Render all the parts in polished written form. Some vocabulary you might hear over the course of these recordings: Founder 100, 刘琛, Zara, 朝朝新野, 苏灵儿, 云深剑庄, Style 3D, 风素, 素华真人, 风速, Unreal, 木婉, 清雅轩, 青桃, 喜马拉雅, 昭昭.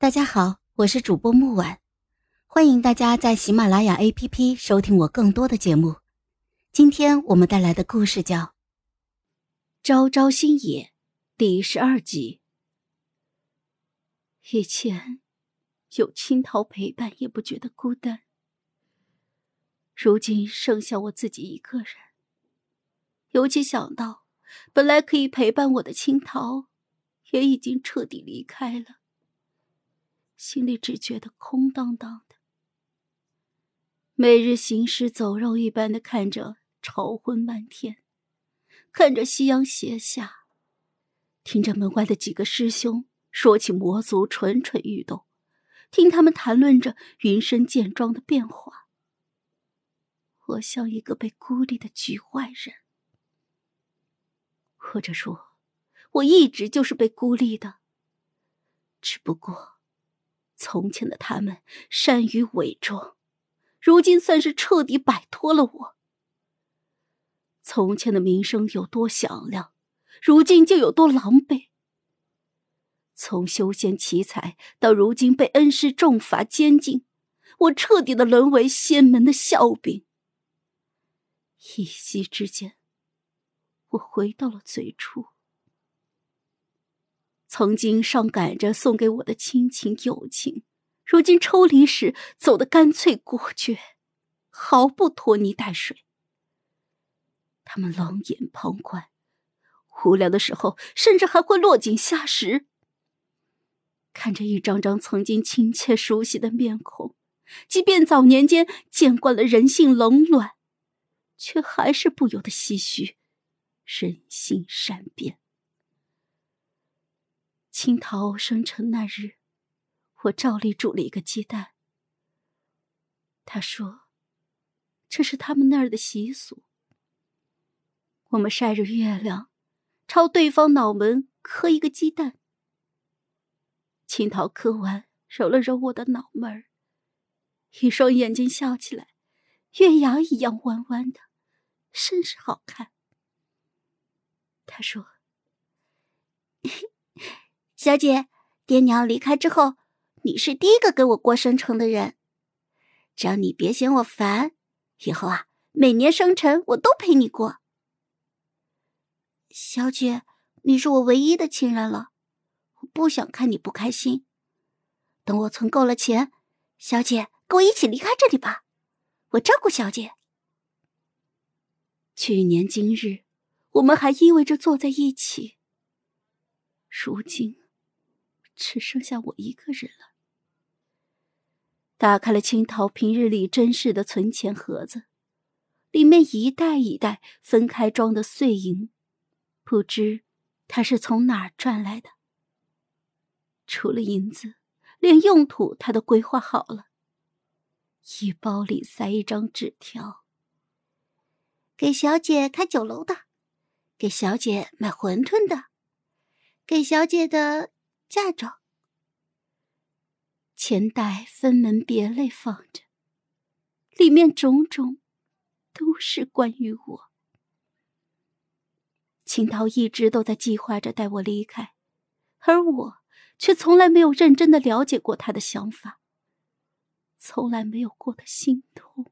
大家好，我是主播木婉，欢迎大家在喜马拉雅 APP 收听我更多的节目。今天我们带来的故事叫《朝朝新野》第12集。以前有青桃陪伴也不觉得孤单，如今剩下我自己一个人，尤其想到本来可以陪伴我的青桃也已经彻底离开了，心里只觉得空荡荡的。每日行尸走肉一般的看着潮昏漫天，看着夕阳斜下，听着门外的几个师兄说起魔族蠢蠢欲动，听他们谈论着云深剑庄的变化，我像一个被孤立的局外人，或者说我一直就是被孤立的，只不过从前的他们善于伪装，如今算是彻底摆脱了我。从前的名声有多响亮，如今就有多狼狈。从修仙奇才到如今被恩师重罚监禁，我彻底的沦为仙门的笑柄。一夕之间，我回到了最初。曾经上赶着送给我的亲情友情，如今抽离时走得干脆果决，毫不拖泥带水。他们冷眼旁观，无聊的时候甚至还会落井下石。看着一张张曾经亲切熟悉的面孔，即便早年间见惯了人性冷暖，却还是不由得唏嘘人性善变。青桃生辰那日，我照例煮了一个鸡蛋。他说这是他们那儿的习俗，我们晒着月亮朝对方脑门磕一个鸡蛋。青桃磕完揉了揉我的脑门，一双眼睛笑起来，月牙一样弯弯的，甚是好看。他说小姐，爹娘离开之后，你是第一个给我过生辰的人。只要你别嫌我烦，以后啊，每年生辰我都陪你过。小姐，你是我唯一的亲人了，我不想看你不开心。等我存够了钱，小姐跟我一起离开这里吧，我照顾小姐。去年今日，我们还依偎着坐在一起。如今只剩下我一个人了。打开了青桃平日里珍视的存钱盒子，里面一袋一袋分开装的碎银，不知他是从哪儿赚来的。除了银子，连用途他都规划好了。一包里塞一张纸条，给小姐开酒楼的，给小姐买馄饨的，给小姐的嫁妆。钱袋分门别类放着，里面种种都是关于我。青桃一直都在计划着带我离开，而我却从来没有认真的了解过她的想法，从来没有过的心痛。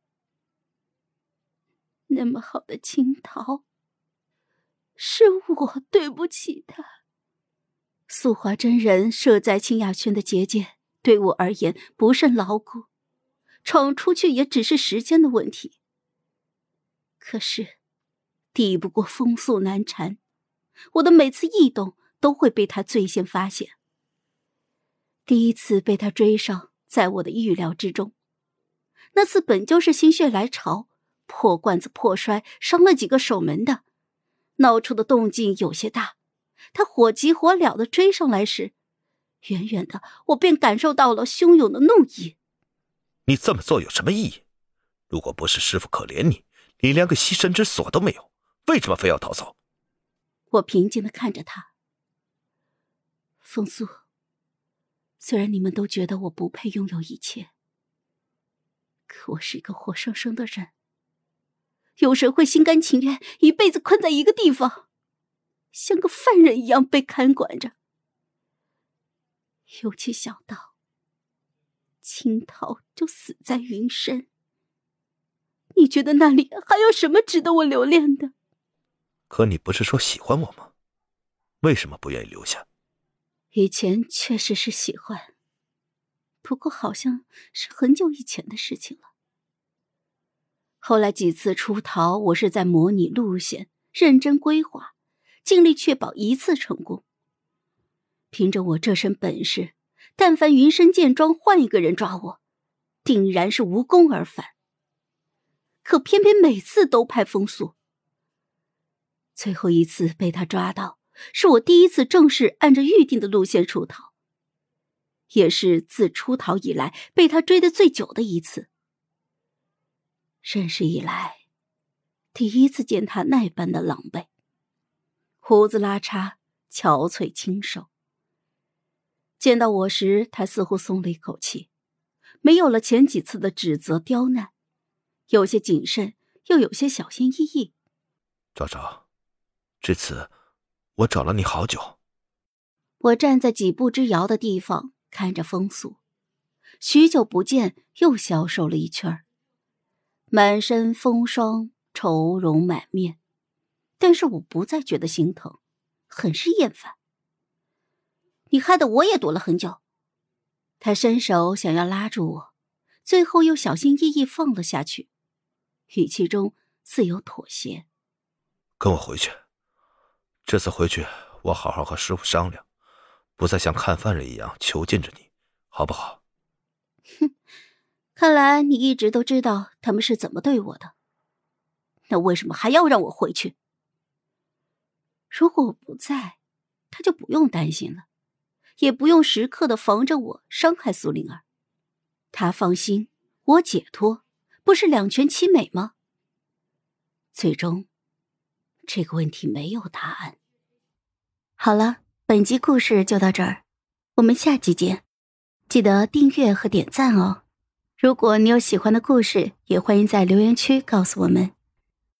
那么好的青桃，是我对不起她。素华真人设在清雅轩的结界，对我而言不甚牢固，闯出去也只是时间的问题。可是，抵不过风速难缠，我的每次异动都会被他最先发现。第一次被他追上，在我的预料之中。那次本就是心血来潮，破罐子破摔，伤了几个守门的，闹出的动静有些大。他火急火燎地追上来时，远远的我便感受到了汹涌的怒意。你这么做有什么意义？如果不是师父可怜你，你连个栖身之所都没有，为什么非要逃走？我平静地看着他。风素，虽然你们都觉得我不配拥有一切，可我是一个活生生的人，有谁会心甘情愿一辈子困在一个地方，像个犯人一样被看管着？尤其想到青桃就死在云深。你觉得那里还有什么值得我留恋的？可你不是说喜欢我吗？为什么不愿意留下？以前确实是喜欢，不过好像是很久以前的事情了。后来几次出逃，我是在模拟路线，认真规划，尽力确保一次成功。凭着我这身本事，但凡云深见庄换一个人抓我，定然是无功而返。可偏偏每次都派风速。最后一次被他抓到，是我第一次正式按着预定的路线出逃，也是自出逃以来被他追得最久的一次。认识以来，第一次见他那般的狼狈，胡子拉碴，憔悴清瘦。见到我时，他似乎松了一口气，没有了前几次的指责刁难，有些谨慎，又有些小心翼翼。昭昭，这次我找了你好久。我站在几步之遥的地方看着风速，许久不见，又消瘦了一圈，满身风霜，愁容满面。但是我不再觉得心疼，很是厌烦。你害得我也躲了很久。他伸手想要拉住我，最后又小心翼翼放了下去，语气中似有妥协。跟我回去，这次回去我好好和师父商量，不再像看犯人一样囚禁着你，好不好？哼，看来你一直都知道他们是怎么对我的，那为什么还要让我回去？如果我不在，他就不用担心了，也不用时刻的防着我伤害苏灵儿。他放心，我解脱，不是两全其美吗？最终这个问题没有答案。好了，本集故事就到这儿，我们下集见，记得订阅和点赞哦。如果你有喜欢的故事，也欢迎在留言区告诉我们。